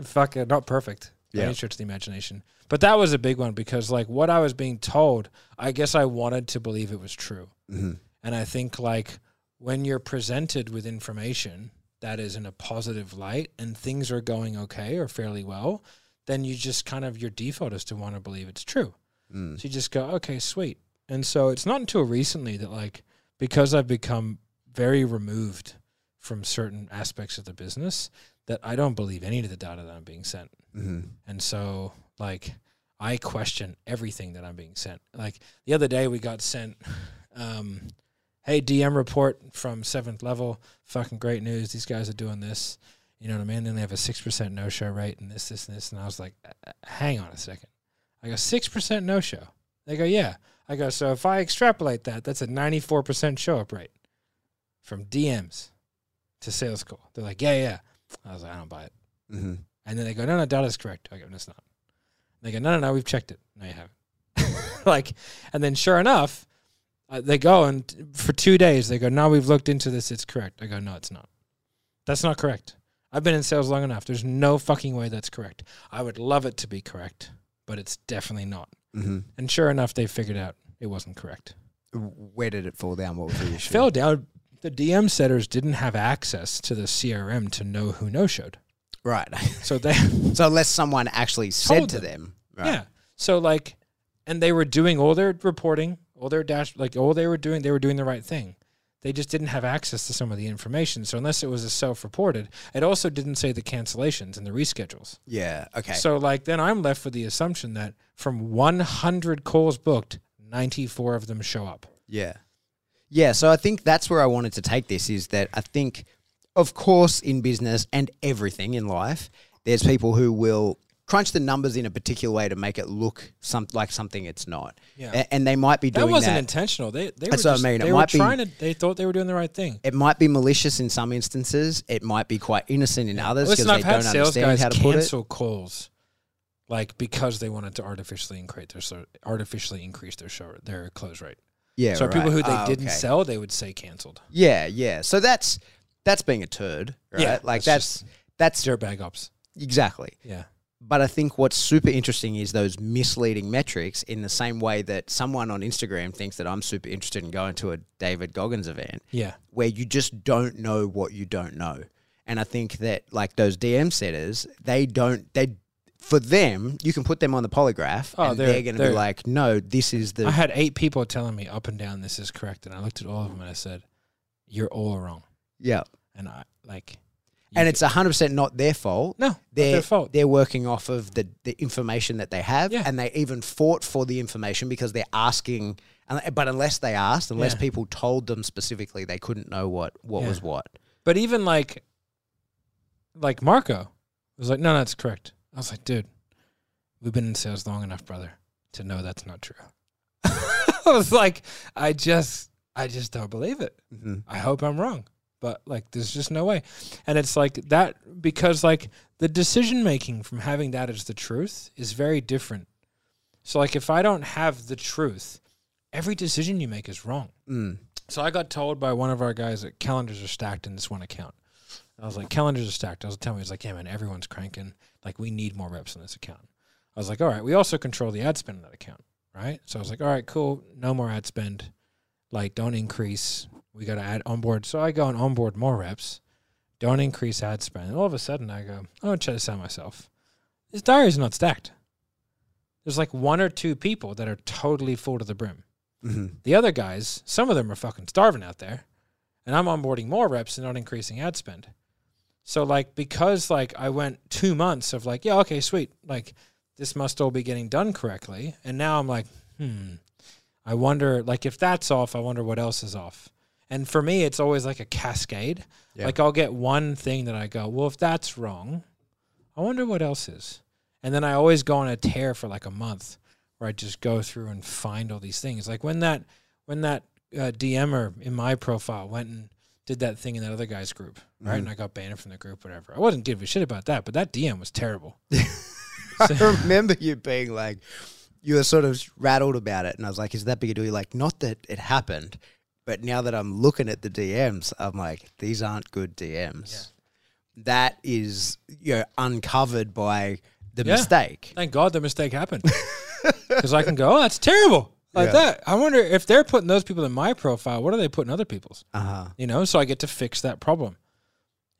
fuck it, not perfect. Yeah. Any stretch of the imagination. But that was a big one because, like, what I was being told, I guess I wanted to believe it was true. Mm-hmm. And I think, like, when you're presented with information that is in a positive light and things are going okay or fairly well, then you just kind of, your default is to want to believe it's true. Mm. So you just go, okay, sweet. And so it's not until recently that, like, because I've become very removed from certain aspects of the business that I don't believe any of the data that I'm being sent. Mm-hmm. And so, like, I question everything that I'm being sent. Like, the other day we got sent, hey, DM report from 7th level, fucking great news. These guys are doing this. You know what I mean? Then they have a 6% no-show rate and this, this, and this. And I was like, hang on a second. I go, 6% no-show? They go, yeah. I go, so if I extrapolate that, that's a 94% show-up rate from DMs to sales call. They're like, yeah, yeah. I was like, I don't buy it. Mm-hmm. And then they go, no, no, data's correct. I go, no, it's not. And they go, no, no, no, we've checked it. No, you haven't. Like, and then sure enough, they go and for 2 days, they go, no, we've looked into this. It's correct. I go, no, it's not. That's not correct. I've been in sales long enough. There's no fucking way that's correct. I would love it to be correct, but it's definitely not. Mm-hmm. And sure enough, they figured out it wasn't correct. Where did it fall down? What was the issue? It fell down. The DM setters didn't have access to the CRM to know who no-showed. Right. So they so unless someone actually said to them. Right. Yeah. So like, and they were doing all their reporting, all their dash, like all they were doing the right thing. They just didn't have access to some of the information. So unless it was a self-reported, it also didn't say the cancellations and the reschedules. Yeah. Okay. So like, then I'm left with the assumption that from 100 calls booked, 94 of them show up. Yeah. Yeah, so I think that's where I wanted to take this is that I think, of course, in business and everything in life, there's people who will crunch the numbers in a particular way to make it look like something it's not. Yeah. And they might be doing that. Wasn't intentional. They that's were, just, what I mean. They were trying to, they thought they were doing the right thing. It might be malicious in some instances. It might be quite innocent in others because they don't understand how to put it. Cancel calls. Like because they wanted to artificially increase their close rate. Yeah, so right. People who they didn't sell, they would say cancelled. Yeah, yeah. So that's being a turd, right? Yeah, like that's dirtbag ops. Exactly. Yeah. But I think what's super interesting is those misleading metrics. In the same way that someone on Instagram thinks that I'm super interested in going to a David Goggins event. Yeah. Where you just don't know what you don't know, and I think that like those DM setters, for them, you can put them on the polygraph and they're going to be like, no, this is the... I had 8 people telling me up and down this is correct, and I looked at all of them and I said, you're all wrong. Yeah. And I, like... And it's 100% not their fault. No, not their fault. They're working off of the information that they have, yeah. And they even fought for the information because they're asking... But unless they asked, unless people told them specifically, they couldn't know what was what. But even like Marco was like, no, that's correct. I was like, dude, we've been in sales long enough, brother, to know that's not true. I was like, I just don't believe it. Mm-hmm. I hope I'm wrong. But like, there's just no way. And it's like that because like the decision making from having that as the truth is very different. So like if I don't have the truth, every decision you make is wrong. Mm. So I got told by one of our guys that calendars are stacked in this one account. I was like, calendars are stacked. I was telling him, he was like, yeah, man, everyone's cranking. Like, we need more reps on this account. I was like, all right, we also control the ad spend on that account, right? So I was like, all right, cool, no more ad spend. Like, don't increase. We got to add onboard. So I go and onboard more reps. Don't increase ad spend. And all of a sudden, I go, I'm going to try this out myself. This diary's not stacked. There's like 1 or 2 people that are totally full to the brim. Mm-hmm. The other guys, some of them are fucking starving out there. And I'm onboarding more reps and not increasing ad spend. So, like, because, like, I went 2 months of, like, yeah, okay, sweet. Like, this must all be getting done correctly. And now I'm like, I wonder, like, if that's off, I wonder what else is off. And for me, it's always, like, a cascade. Yeah. Like, I'll get one thing that I go, well, if that's wrong, I wonder what else is. And then I always go on a tear for, like, a month where I just go through and find all these things. Like, when that DMer in my profile went and did that thing in that other guy's group, right? Mm-hmm. And I got banned from the group, whatever. I wasn't giving a shit about that, but that DM was terrible. I remember you being like, you were sort of rattled about it, and I was like, is that big a deal? You're like, not that it happened, but now that I'm looking at the DMs, I'm like, these aren't good DMs. Yeah. That is, you know, uncovered by the mistake. Thank God the mistake happened. Because I can go, oh, that's terrible. Like that. I wonder if they're putting those people in my profile, what are they putting other people's? Uh-huh. You know, so I get to fix that problem.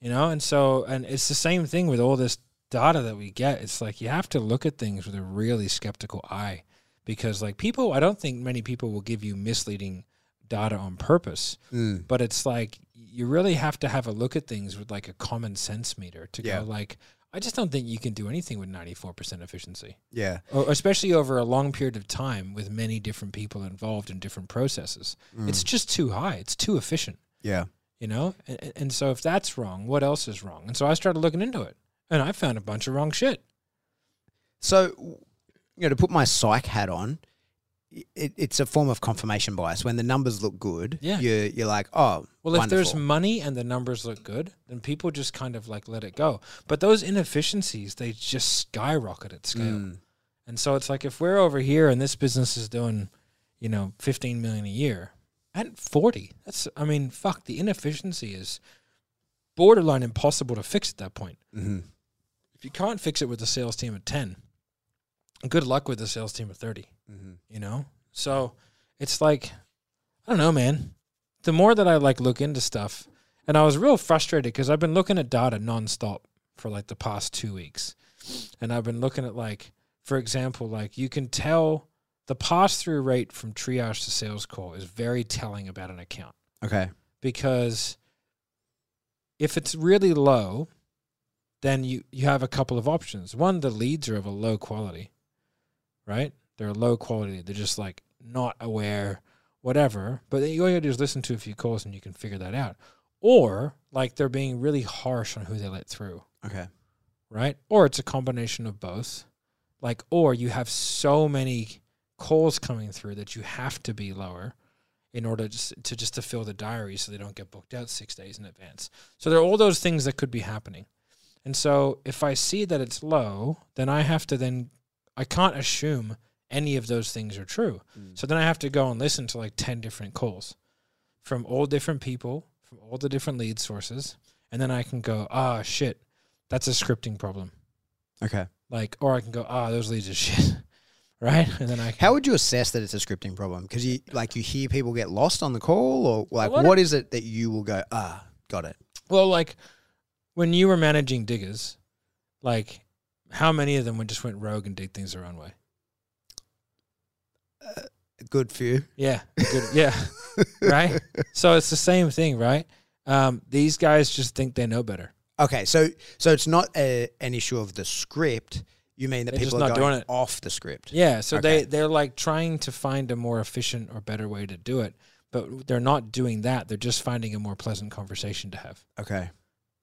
You know, and so, and it's the same thing with all this data that we get. It's like you have to look at things with a really skeptical eye, because like people, I don't think many people will give you misleading data on purpose, but it's like you really have to have a look at things with like a common sense meter to go like, I just don't think you can do anything with 94% efficiency. Yeah. Or especially over a long period of time with many different people involved in different processes. It's just too high. It's too efficient. Yeah. You know? And so if that's wrong, what else is wrong? And so I started looking into it and I found a bunch of wrong shit. So, you know, to put my psych hat on, it's a form of confirmation bias. When the numbers look good, you're like, oh, well, wonderful. If there's money and the numbers look good, then people just kind of like let it go. But those inefficiencies, they just skyrocket at scale. And so it's like if we're over here and this business is doing, you know, 15 million a year at 40, that's, I mean, fuck, the inefficiency is borderline impossible to fix at that point. If you can't fix it with the sales team at 10, good luck with the sales team at 30. You know? So it's like, I don't know, man. The more that I like look into stuff, and I was real frustrated because I've been looking at data nonstop for like the past 2 weeks. And I've been looking at like, for example, like you can tell the pass-through rate from triage to sales call is very telling about an account. Okay. Because if it's really low, then you have a couple of options. One, the leads are of a low quality, right? They're low quality. They're just like not aware, whatever. But all you gotta do is listen to a few calls and you can figure that out. Or like they're being really harsh on who they let through. Okay. Right? Or it's a combination of both. Like, or you have so many calls coming through that you have to be lower in order to fill the diary so they don't get booked out 6 days in advance. So there are all those things that could be happening. And so if I see that it's low, then I have to I can't assume any of those things are true. So then I have to go and listen to like 10 different calls from all different people, from all the different lead sources. And then I can go, ah, shit, that's a scripting problem. Okay. Like, or I can go, ah, those leads are shit. Right. And then how would you assess that it's a scripting problem? Cause you hear people get lost on the call, or like, what is it that you will go, ah, got it. Well, like when you were managing diggers, like how many of them just went rogue and did things their own way? Good few. Yeah. Good, yeah. Right? So it's the same thing, right? These guys just think they know better. Okay. So it's not an issue of the script. You mean that they're people are going off the script. Yeah. So they're like trying to find a more efficient or better way to do it, but they're not doing that. They're just finding a more pleasant conversation to have. Okay.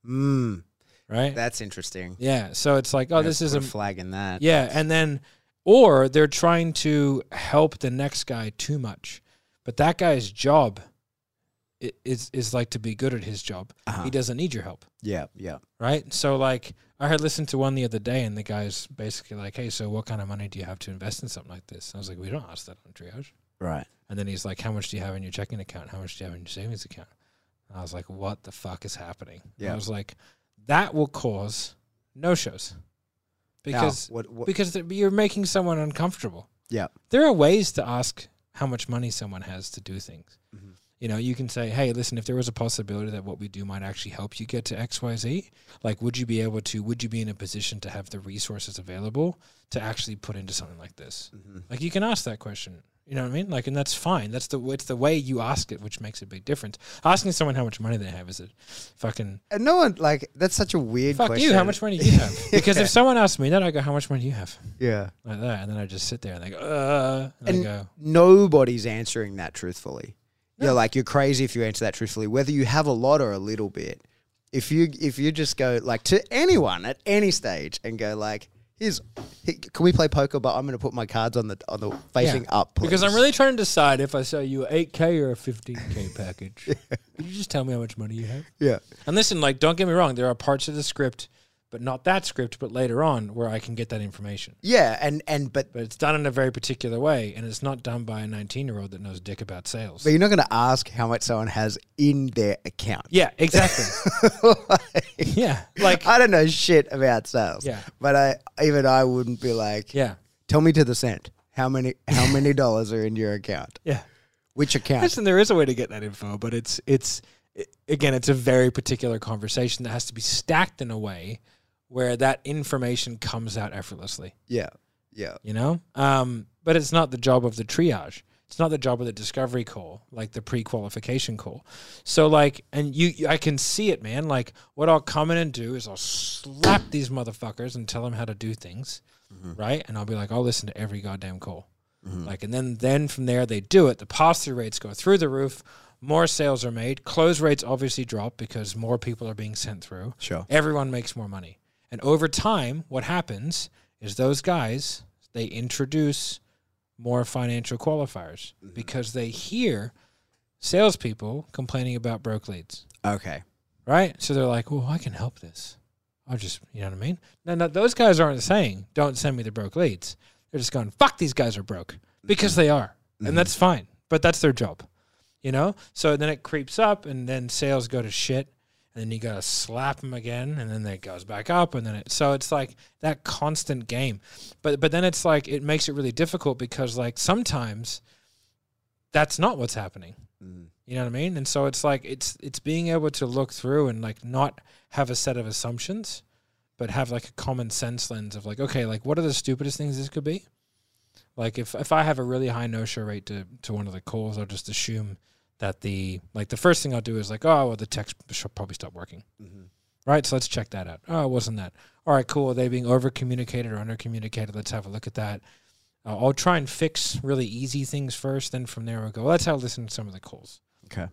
Right? That's interesting. Yeah. So it's like, oh, this is a flag in that. Yeah. And then... Or they're trying to help the next guy too much. But that guy's job is like to be good at his job. He doesn't need your help. Yeah, yeah. Right? So like I had listened to one the other day and the guy's basically like, hey, so what kind of money do you have to invest in something like this? And I was like, we don't ask that on triage. Right. And then he's like, how much do you have in your checking account? How much do you have in your savings account? And I was like, what the fuck is happening? Yeah. And I was like, that will cause no-shows. Because because you're making someone uncomfortable. Yeah. There are ways to ask how much money someone has to do things. You know, you can say, hey, listen, if there was a possibility that what we do might actually help you get to X, Y, Z, like would you be in a position to have the resources available to actually put into something like this? Like you can ask that question. You know what I mean? Like, and that's fine. It's the way you ask it, which makes a big difference. Asking someone how much money they have is a fucking... And no one, like, that's such a weird question. Fuck you, how much money do you have? Because if someone asks me that, I go, how much money do you have? Yeah. Like that. And then I just sit there and they go, and go... Nobody's answering that truthfully. No. You're like, you're crazy if you answer that truthfully, whether you have a lot or a little bit. If you just go, like, to anyone at any stage and go, like, Can we play poker? But I'm going to put my cards on the facing up, please. Because I'm really trying to decide if I sell you an 8K or a 15K package. Yeah. Can you just tell me how much money you have? Yeah. And listen, like, don't get me wrong. There are parts of the script, but not that script, but later on where I can get that information. Yeah, but it's done in a very particular way, and it's not done by a 19-year-old that knows dick about sales. But you're not going to ask how much someone has in their account. Yeah, exactly. Like, I don't know shit about sales. Yeah, but even I wouldn't be like, yeah, tell me to the cent how many dollars are in your account. Yeah, which account? Listen, there is a way to get that info, but it's again a very particular conversation that has to be stacked in a way where that information comes out effortlessly. Yeah, yeah. You know? But it's not the job of the triage. It's not the job of the discovery call, like the pre-qualification call. So, like, and I can see it, man. Like, what I'll come in and do is I'll slap these motherfuckers and tell them how to do things, right? And I'll be like, I'll listen to every goddamn call. Like, and then from there they do it. The pass-through rates go through the roof. More sales are made. Close rates obviously drop because more people are being sent through. Sure. Everyone makes more money. And over time, what happens is those guys, they introduce more financial qualifiers because they hear salespeople complaining about broke leads. Okay. Right? So they're like, well, I can help this. I'll just, you know what I mean? No, those guys aren't saying, don't send me the broke leads. They're just going, fuck, these guys are broke, because they are. And that's fine, but that's their job, you know? So then it creeps up, and then sales go to shit. And then you got to slap them again, and then it goes back up, and then so it's like that constant game. But then it's like it makes it really difficult because, like, sometimes that's not what's happening. You know what I mean? And so it's like it's being able to look through and, like, not have a set of assumptions, but have, like, a common sense lens of, like, okay, like, what are the stupidest things this could be? Like, if I have a really high no-show rate to one of the calls, I'll just assume that the first thing I'll do is like, oh, well, the text should probably stop working. Right? So let's check that out. Oh, it wasn't that. All right, cool. Are they being over-communicated or under-communicated? Let's have a look at that. I'll try and fix really easy things first. Then from there we'll go, well, let's have a listen to some of the calls. Okay.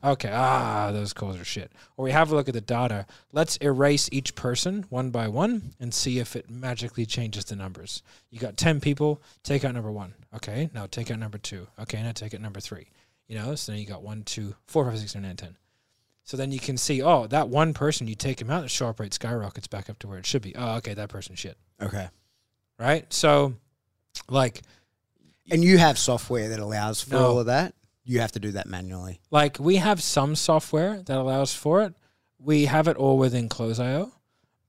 Those calls are shit. Or we have a look at the data. Let's erase each person one by one and see if it magically changes the numbers. You got 10 people, take out number 1. Okay, now take out number 2. Okay, now take out number 3. You know, so then you got 1, 2, 4, 5, 6, 7, 8, 9, 10. So then you can see, oh, that one person, you take him out, the sharp rate skyrockets back up to where it should be. Oh, okay, that person's shit. Okay. Right? So, like... And you have software that allows for all of that? You have to do that manually. Like, we have some software that allows for it. We have it all within Close.io.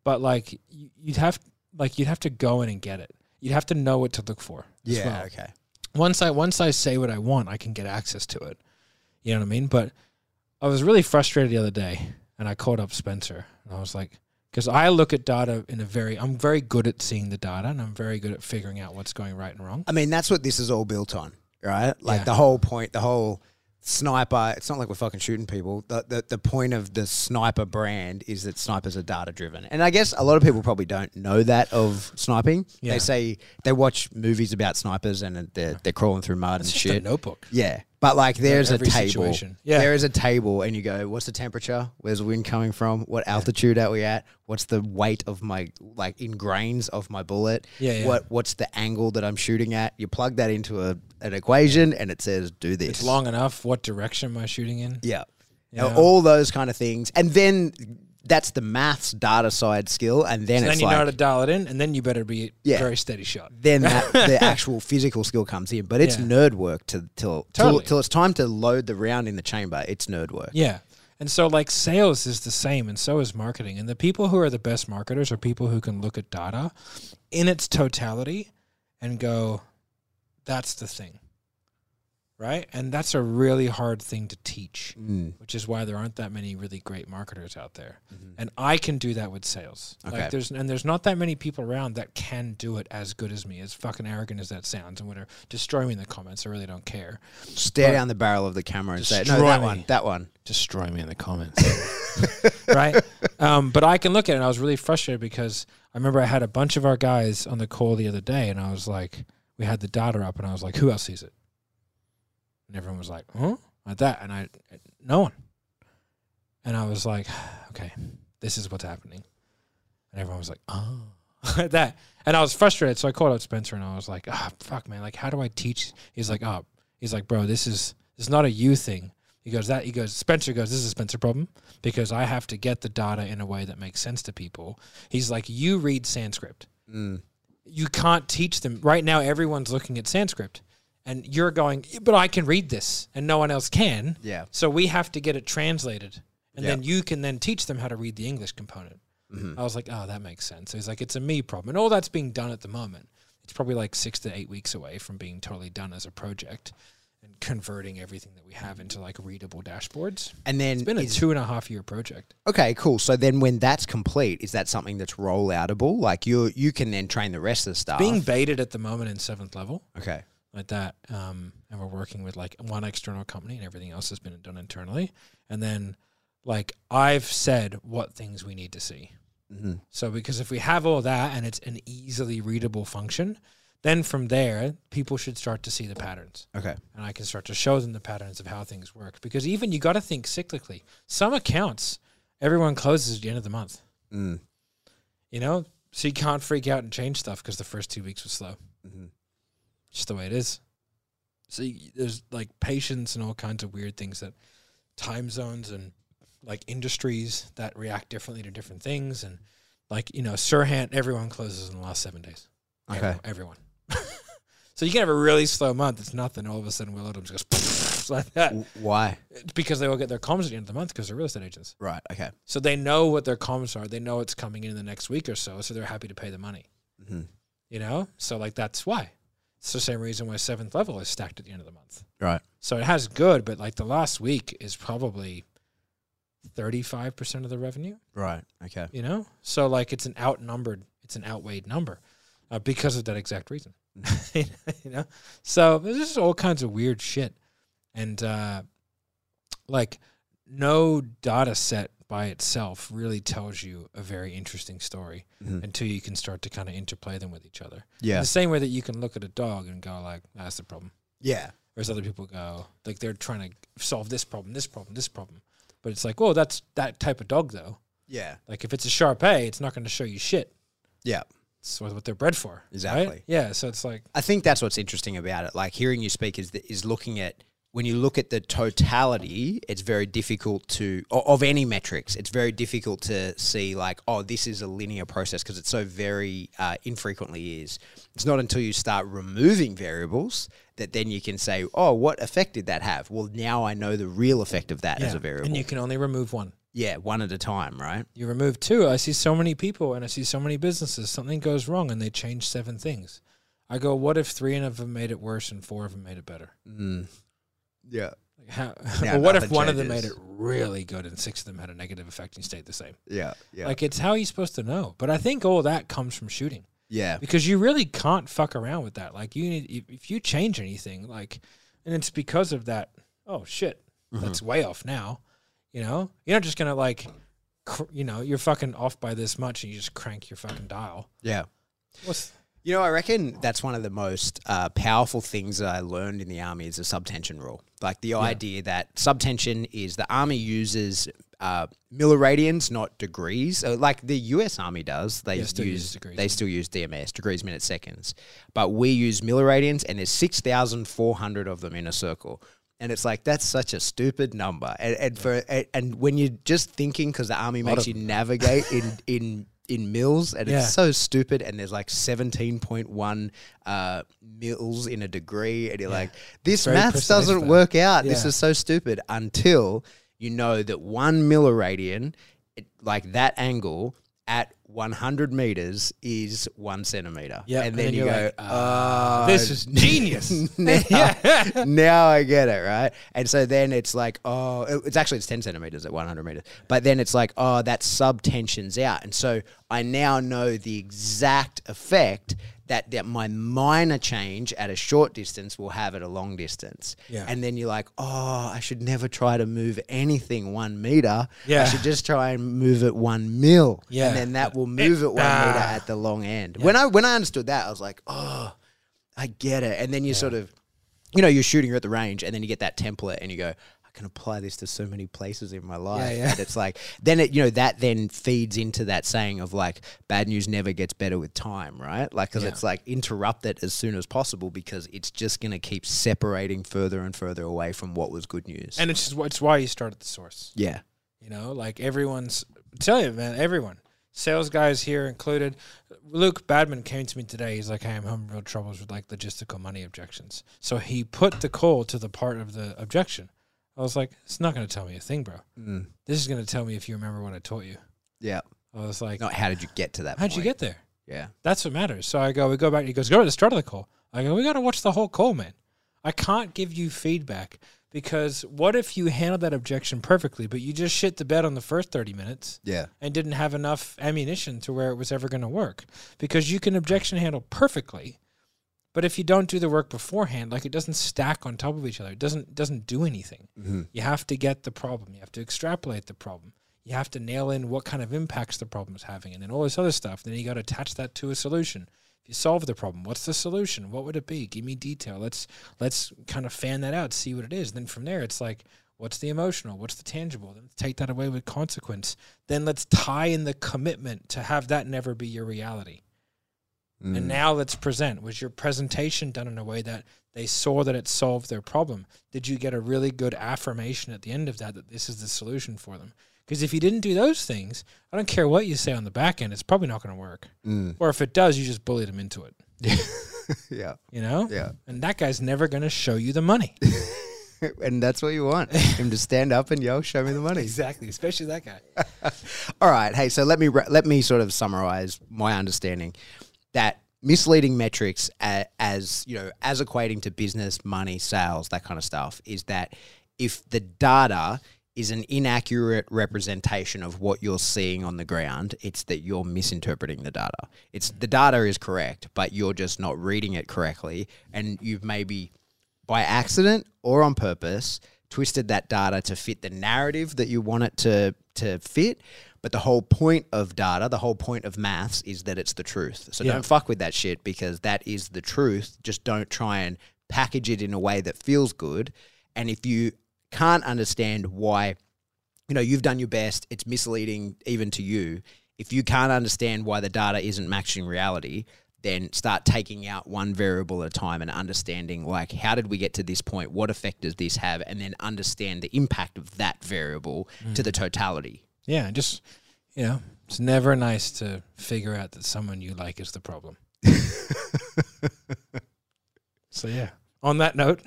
But, like, you'd have to go in and get it. You'd have to know what to look for. Yeah, well. Okay. Once I say what I want, I can get access to it. You know what I mean? But I was really frustrated the other day, and I called up Spencer, and I was like, because I look at data in a very, I'm very good at seeing the data, and I'm very good at figuring out what's going right and wrong. I mean, that's what this is all built on, right? Like the whole point, the whole sniper, it's not like we're fucking shooting people. The point of the sniper brand is that snipers are data-driven. And I guess a lot of people probably don't know that of sniping. Yeah. They say they watch movies about snipers and they're crawling through mud and shit. It's just a notebook. Yeah. But, like, there's a table. Yeah. There is a table, and you go, what's the temperature? Where's the wind coming from? What altitude are we at? What's the weight of my, like, in grains of my bullet? Yeah. What's the angle that I'm shooting at? You plug that into an equation, and it says, do this. It's long enough. What direction am I shooting in? Yeah. Now, all those kind of things. And then that's the maths data side skill, and then so it's then you know how to dial it in, and then you better be a very steady shot. Then the actual physical skill comes in, but it's nerd work till it's time to load the round in the chamber. It's nerd work. Yeah, and so, like, sales is the same, and so is marketing. And the people who are the best marketers are people who can look at data in its totality and go, "That's the thing." Right? And that's a really hard thing to teach, which is why there aren't that many really great marketers out there. And I can do that with sales. Okay. Like, there's not that many people around that can do it as good as me, as fucking arrogant as that sounds, and whatever. Destroy me in the comments. I really don't care. Stare down the barrel of the camera and say, no, that one, that one. Destroy me in the comments. Right? But I can look at it, and I was really frustrated because I remember I had a bunch of our guys on the call the other day, and I was like, we had the data up, and I was like, who else sees it? And everyone was like, huh? Like that. And no one. And I was like, okay, this is what's happening. And everyone was like, oh. that. And I was frustrated, so I called out Spencer and I was like, ah, fuck, man, like, how do I teach? He's like, oh, he's like, bro, this is not a you thing. He goes, Spencer goes, this is a Spencer problem because I have to get the data in a way that makes sense to people. He's like, you read Sanskrit. Mm. You can't teach them. Right now, everyone's looking at Sanskrit. And you're going, but I can read this and no one else can. Yeah. So we have to get it translated. And then you can then teach them how to read the English component. Mm-hmm. I was like, oh, that makes sense. So he's like, it's a me problem. And all that's being done at the moment. It's probably like 6 to 8 weeks away from being totally done as a project and converting everything that we have into like readable dashboards. And then it's been a 2.5 year project. Okay, cool. So then when that's complete, is that something that's roll outable? Like you can then train the rest of the staff. It's being baited at the moment in 7th level. Okay. Like that. And we're working with like one external company and everything else has been done internally. And then like I've said what things we need to see. Mm-hmm. So because if we have all that and it's an easily readable function, then from there, people should start to see the patterns. Okay. And I can start to show them the patterns of how things work. Because even you got to think cyclically. Some accounts, everyone closes at the end of the month. Mm. You know? So you can't freak out and change stuff because the first 2 weeks was slow. Mm-hmm. Just the way it is. So there's like patience and all kinds of weird things that time zones and like industries that react differently to different things. And like, you know, Sirhan, everyone closes in the last 7 days. Okay. Everyone. So you can have a really slow month. It's nothing. All of a sudden, Will Adams goes like that. Why? It's because they will get their comms at the end of the month because they're real estate agents. Right. Okay. So they know what their comms are. They know it's coming in the next week or so. So they're happy to pay the money. Mm-hmm. You know? So like, that's why. It's the same reason why 7th level is stacked at the end of the month. Right. So it has good, but like the last week is probably 35% of the revenue. Right. Okay. You know? So like it's an outnumbered, it's an outweighed number because of that exact reason. You know? So there's just all kinds of weird shit. And like no data set by itself really tells you a very interesting story until you can start to kind of interplay them with each other. Yeah. In the same way that you can look at a dog and go like, nah, that's the problem. Yeah. Whereas other people go, like they're trying to solve this problem, this problem, this problem. But it's like, well, that's that type of dog though. Yeah. Like if it's a Shar Pei, it's not going to show you shit. Yeah. It's what they're bred for. Exactly. Right? Yeah. So it's like, I think that's what's interesting about it. Like hearing you speak is looking at, when you look at the totality, it's very difficult to, of any metrics, it's very difficult to see like, oh, this is a linear process because it so very infrequently is. It's not until you start removing variables that then you can say, oh, what effect did that have? Well, now I know the real effect of that as a variable. And you can only remove one. Yeah, one at a time, right? You remove two. I see so many people and I see so many businesses. Something goes wrong and they change 7 things. I go, what if 3 of them made it worse and 4 of them made it better? Mm. Yeah. Like how, well, what if one of them made it really good and 6 of them had a negative effect and stayed the same? Yeah, yeah. Like it's how are you supposed to know? But I think all that comes from shooting. Yeah. Because you really can't fuck around with that. Like you need, if you change anything, like, and it's because of that. Oh shit, that's way off now. You know, you're not just gonna like, you know, you're fucking off by this much and you just crank your fucking dial. Yeah. You know, I reckon that's one of the most powerful things that I learned in the Army is the subtension rule. Like the idea that subtension is the Army uses milliradians, not degrees. So like the US Army does. They use degrees. They still use DMS, degrees, minutes, seconds. But we use milliradians and there's 6,400 of them in a circle. And it's like, that's such a stupid number. And when you're just thinking, because the Army makes you navigate in mils, and it's so stupid, and there's like 17.1 mils in a degree, and you're like, this maths doesn't work out. This is so stupid until you know that 1 milliradian, like that angle at 100 meters is 1 centimeter. Yeah, and then you go, like, this is genius. now I get it, right? And so then it's like, oh, it's 10 centimeters at 100 meters. But then it's like, oh, that subtension's out. And so I now know the exact effect that my minor change at a short distance will have at a long distance. Yeah. And then you're like, oh, I should never try to move anything 1 meter. Yeah. I should just try and move it 1 mil. Yeah. And then that will move it 1 meter at the long end. Yeah. When I understood that, I was like, oh, I get it. And then you sort of, you know, you're shooting at the range and then you get that template and you go, can apply this to so many places in my life. Yeah, yeah. And it's like, then it, you know, that then feeds into that saying of like, bad news never gets better with time, right? Like, cause it's like, interrupt it as soon as possible, because it's just going to keep separating further and further away from what was good news. And it's why you start at the source. Yeah. You know, like everyone's, I tell you, man, everyone. Sales guys here included. Luke Badman came to me today. He's like, hey, I'm having real troubles with like logistical money objections. So he put the call to the part of the objection. I was like, it's not going to tell me a thing, bro. Mm. This is going to tell me if you remember what I taught you. Yeah. I was like, not how did you get to that point? How'd you get there? Yeah. That's what matters. So I go, we go back. He goes, go to the start of the call. I go, we got to watch the whole call, man. I can't give you feedback, because what if you handled that objection perfectly, but you just shit the bed on the first 30 minutes and didn't have enough ammunition to where it was ever going to work? Because you can objection handle perfectly, but if you don't do the work beforehand, like it doesn't stack on top of each other. It doesn't do anything. Mm-hmm. You have to get the problem. You have to extrapolate the problem. You have to nail in what kind of impacts the problem is having, and then all this other stuff. Then you got to attach that to a solution. You solve the problem. What's the solution? What would it be? Give me detail. Let's kind of fan that out, see what it is. And then from there, it's like, what's the emotional? What's the tangible? Then take that away with consequence. Then let's tie in the commitment to have that never be your reality. Mm. And now let's present. Was your presentation done in a way that they saw that it solved their problem? Did you get a really good affirmation at the end of that, that this is the solution for them? Because if you didn't do those things, I don't care what you say on the back end, it's probably not going to work. Mm. Or if it does, you just bullied him into it. Yeah. You know? Yeah. And that guy's never going to show you the money. And that's what you want, him to stand up and yell, show me the money. Exactly, especially that guy. All right. Hey, so let me sort of summarize my understanding that misleading metrics as, you know, as equating to business, money, sales, that kind of stuff, is that if the data is an inaccurate representation of what you're seeing on the ground, it's that you're misinterpreting the data. It's the data is correct, but you're just not reading it correctly. And you've maybe by accident or on purpose twisted that data to fit the narrative that you want it to fit. But the whole point of data, the whole point of maths is that it's the truth. So don't fuck with that shit, because that is the truth. Just don't try and package it in a way that feels good. And if you can't understand why, you know, you've done your best, it's misleading even to you. If you can't understand why the data isn't matching reality, then start taking out one variable at a time and understanding, like, how did we get to this point? What effect does this have? And then understand the impact of that variable to the totality. Yeah, just, you know, it's never nice to figure out that someone you like is the problem. So, yeah, on that note.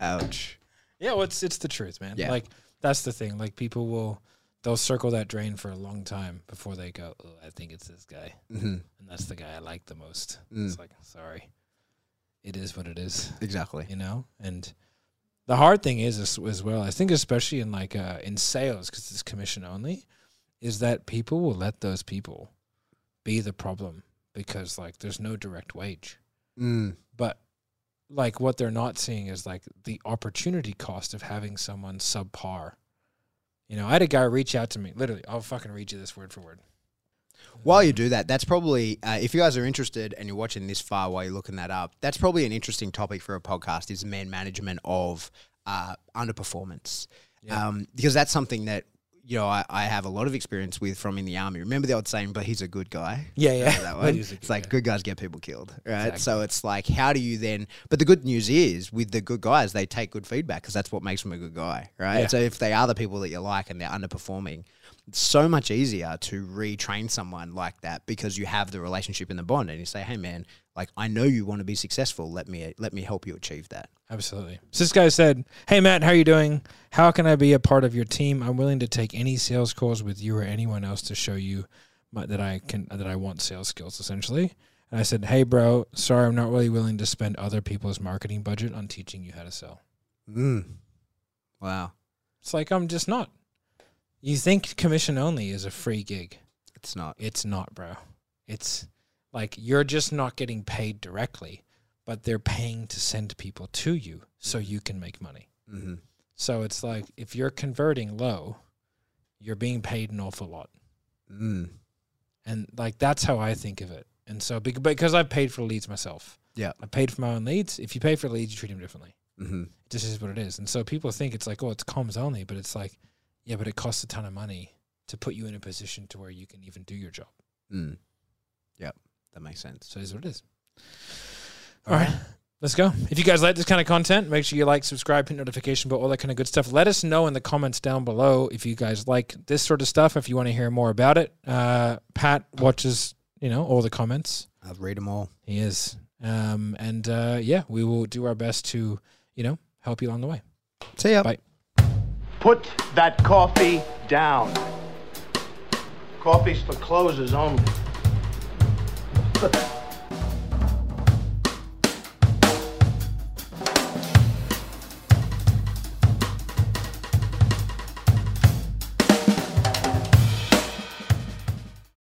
Ouch. Yeah, well, it's the truth, man. Yeah. Like, that's the thing. Like, people will, they'll circle that drain for a long time before they go, oh, I think it's this guy. Mm-hmm. And that's the guy I like the most. Mm. It's like, sorry. It is what it is. Exactly. You know? And the hard thing is, as well, I think especially in, like, in sales, because it's commission only, is that people will let those people be the problem because, like, there's no direct wage. Mm. But like what they're not seeing is like the opportunity cost of having someone subpar. You know, I had a guy reach out to me, literally, I'll fucking read you this word for word. While you do that, that's probably, if you guys are interested and you're watching this far while you're looking that up, that's probably an interesting topic for a podcast, is man management of underperformance. Yeah. Because that's something that, you know, I have a lot of experience with from in the army. Remember the old saying, but he's a good guy? Yeah, yeah. That one? It's like, good guys get people killed, right? Exactly. So it's like, how do you then, but the good news is with the good guys, they take good feedback because that's what makes them a good guy, right? Yeah. So if they are the people that you like and they're underperforming, it's so much easier to retrain someone like that because you have the relationship and the bond, and you say, hey man, like, I know you want to be successful. Let me help you achieve that. Absolutely. So this guy said, hey Matt, how are you doing? How can I be a part of your team? I'm willing to take any sales calls with you or anyone else to show you that I want sales skills, essentially. And I said, hey bro, sorry, I'm not really willing to spend other people's marketing budget on teaching you how to sell. Mm. Wow. It's like, I'm just not. You think commission only is a free gig. It's not. It's not, bro. It's like, you're just not getting paid directly, but they're paying to send people to you so you can make money. Mm-hmm. So it's like, if you're converting low, you're being paid an awful lot. Mm. And like, that's how I think of it. And so because I paid for leads myself. Yeah. I paid for my own leads. If you pay for leads, you treat them differently. Mm-hmm. It just is what it is. And so people think it's like, oh, it's comms only, but it's like, yeah, but it costs a ton of money to put you in a position to where you can even do your job. Mm. Yeah, that makes sense. So it is what it is. All right. Let's go. If you guys like this kind of content, make sure you like, subscribe, hit notification bell, all that kind of good stuff. Let us know in the comments down below if you guys like this sort of stuff, if you want to hear more about it. Pat watches, you know, all the comments. I'll read them all. He is. Yeah, we will do our best to, you know, help you along the way. See ya. Bye. Put that coffee down. Coffee's for closers only.